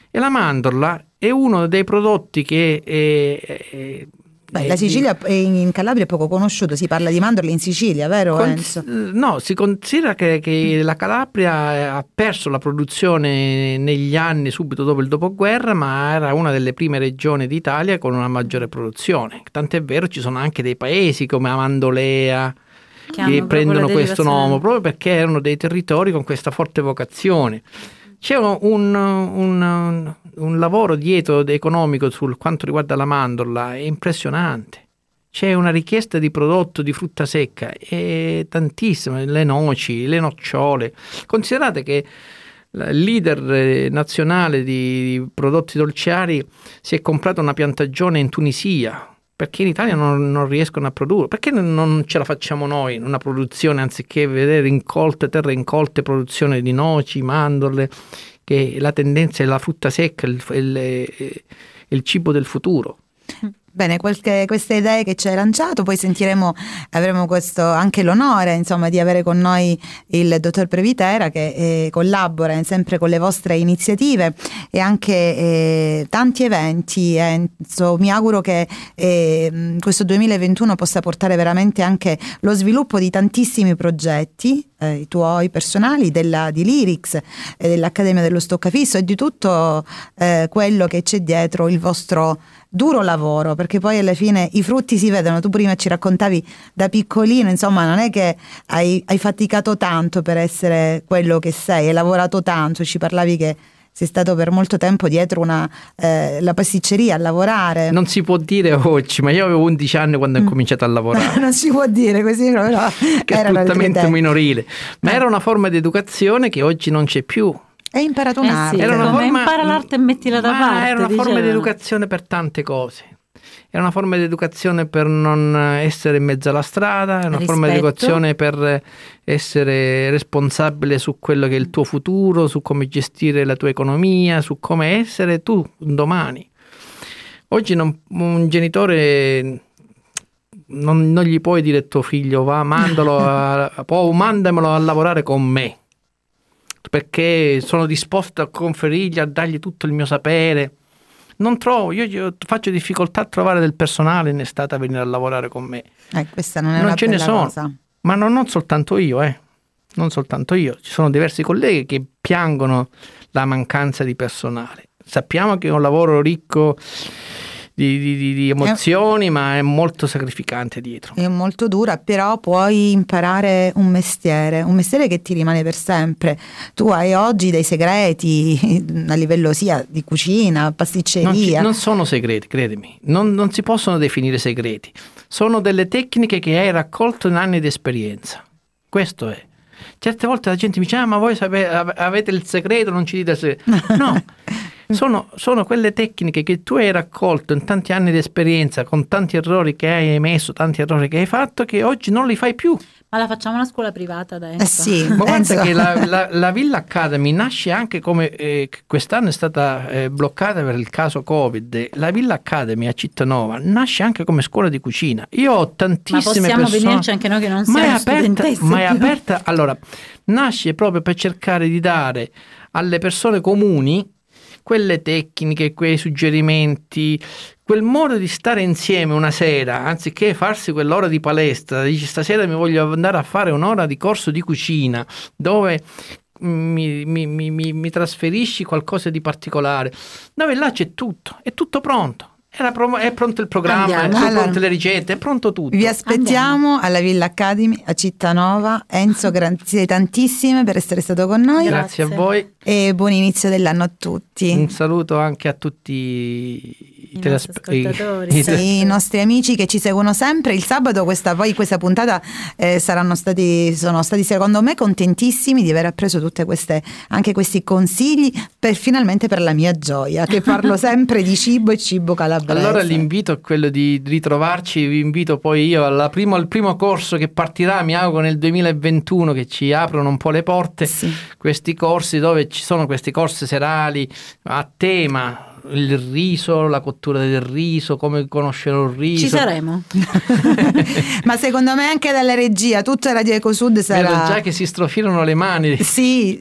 e la mandorla è uno dei prodotti che la Sicilia in Calabria è poco conosciuto. Si parla di mandorla in Sicilia, vero Enzo? No, si considera che la Calabria ha perso la produzione negli anni subito dopo il dopoguerra, ma era una delle prime regioni d'Italia con una maggiore produzione, tant'è vero ci sono anche dei paesi come Mandolea che prendono questo nome proprio perché erano dei territori con questa forte vocazione. C'è un lavoro dietro economico sul quanto riguarda la mandorla, è impressionante. C'è una richiesta di prodotto di frutta secca, è tantissima, le noci, le nocciole. Considerate che il leader nazionale di prodotti dolciari si è comprato una piantagione in Tunisia, perché in Italia non riescono a produrre. Perché non ce la facciamo noi una produzione, anziché vedere terre incolte, produzione di noci, mandorle, che la tendenza è la frutta secca, il cibo del futuro. Bene, queste idee che ci hai lanciato, poi avremo questo anche l'onore, insomma, di avere con noi il dottor Previtera che collabora sempre con le vostre iniziative e anche tanti eventi. Mi auguro che questo 2021 possa portare veramente anche lo sviluppo di tantissimi progetti, i tuoi personali, di Lyrics, dell'Accademia dello Stoccafisso e di tutto quello che c'è dietro il vostro duro lavoro, perché poi alla fine i frutti si vedono. Tu prima ci raccontavi da piccolino, insomma, non è che hai faticato tanto per essere quello che sei, hai lavorato tanto, ci parlavi che sei stato per molto tempo dietro la pasticceria a lavorare. Non si può dire oggi, ma io avevo 11 anni quando ho cominciato a lavorare. Non si può dire così, però che era sfruttamento minorile, ma era una forma di educazione che oggi non c'è più. Hai imparato un'arte. Era una forma, impara l'arte e mettila da parte. Era una forma di educazione per tante cose. Era una forma di educazione per non essere in mezzo alla strada, era una forma di educazione per essere responsabile su quello che è il tuo futuro, su come gestire la tua economia, su come essere tu un domani. Oggi un genitore non gli puoi dire tuo figlio va, mandamelo a lavorare con me, perché sono disposto a conferirgli, a dargli tutto il mio sapere. Non trovo, io faccio difficoltà a trovare del personale in estate a venire a lavorare con me. Questa non è una bella cosa. Non ce ne sono, ma non soltanto io, non soltanto io. Ci sono diversi colleghi che piangono la mancanza di personale. Sappiamo che è un lavoro ricco di emozioni, ma è molto sacrificante dietro. È molto dura, però puoi imparare un mestiere che ti rimane per sempre. Tu hai oggi dei segreti a livello sia di cucina, pasticceria. Non sono segreti, credimi, non si possono definire segreti, sono delle tecniche che hai raccolto in anni di esperienza, questo è. Certe volte la gente mi dice: ma voi avete il segreto, non ci dite il segreto. No, sono quelle tecniche che tu hai raccolto in tanti anni di esperienza, con tanti errori che hai emesso, tanti errori che hai fatto, che oggi non li fai più. Ma la facciamo una scuola privata da Enzo? Sì, ma guarda che la Villa Academy nasce anche come quest'anno è stata bloccata per il caso Covid. La Villa Academy a Cittanova nasce anche come scuola di cucina. Io ho tantissime persone. Ma possiamo venirci anche noi che non siamo studentesse. Ma è aperta. Allora, nasce proprio per cercare di dare alle persone comuni quelle tecniche, quei suggerimenti, quel modo di stare insieme una sera, anziché farsi quell'ora di palestra. Dici: stasera mi voglio andare a fare un'ora di corso di cucina dove mi trasferisci qualcosa di particolare, dove là c'è tutto, è tutto pronto. È pronto il programma, sono pronte le ricette, è pronto tutto. Vi aspettiamo alla Villa Academy a Cittanova. Enzo, grazie tantissime per essere stato con noi. Grazie a voi. E buon inizio dell'anno a tutti. Un saluto anche a tutti i nostri amici che ci seguono sempre. Il sabato questa puntata sono stati secondo me contentissimi di aver appreso tutte queste, anche questi consigli, finalmente per la mia gioia, che parlo sempre di cibo e cibo calabrese. Allora l'invito è quello di ritrovarci. Vi invito poi io al primo corso che partirà, mi auguro nel 2021, che ci aprono un po' le porte, sì. Questi corsi dove ci sono questi corsi serali a tema, il riso, la cottura del riso, come conoscere il riso. Ci saremo. Ma secondo me anche dalla regia, tutta Radio EcoSud sarà. Vedo già che si strofilano le mani. Sì.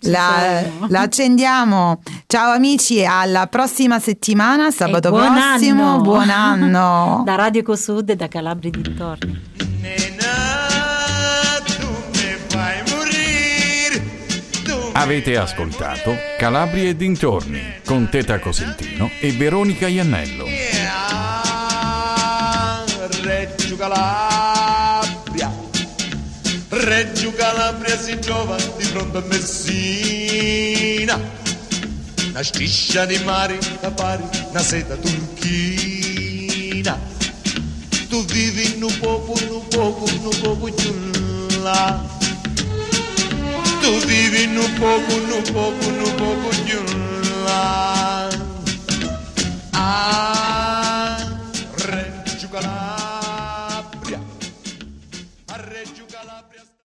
La accendiamo. Ciao amici, alla prossima settimana, sabato prossimo. Buon anno. Da Radio EcoSud e da Calabria dintorni. Avete ascoltato Calabria e dintorni con Teta Cosentino e Veronica Iannello. Reggio Calabria, Reggio Calabria si trova di fronte a Messina, una striscia di mare da pari, una seta turchina. Tu vivi in un popolo giù là. Tu vivi in un poco di un là. Ah, Reggio Calabria, a Reggio Calabria.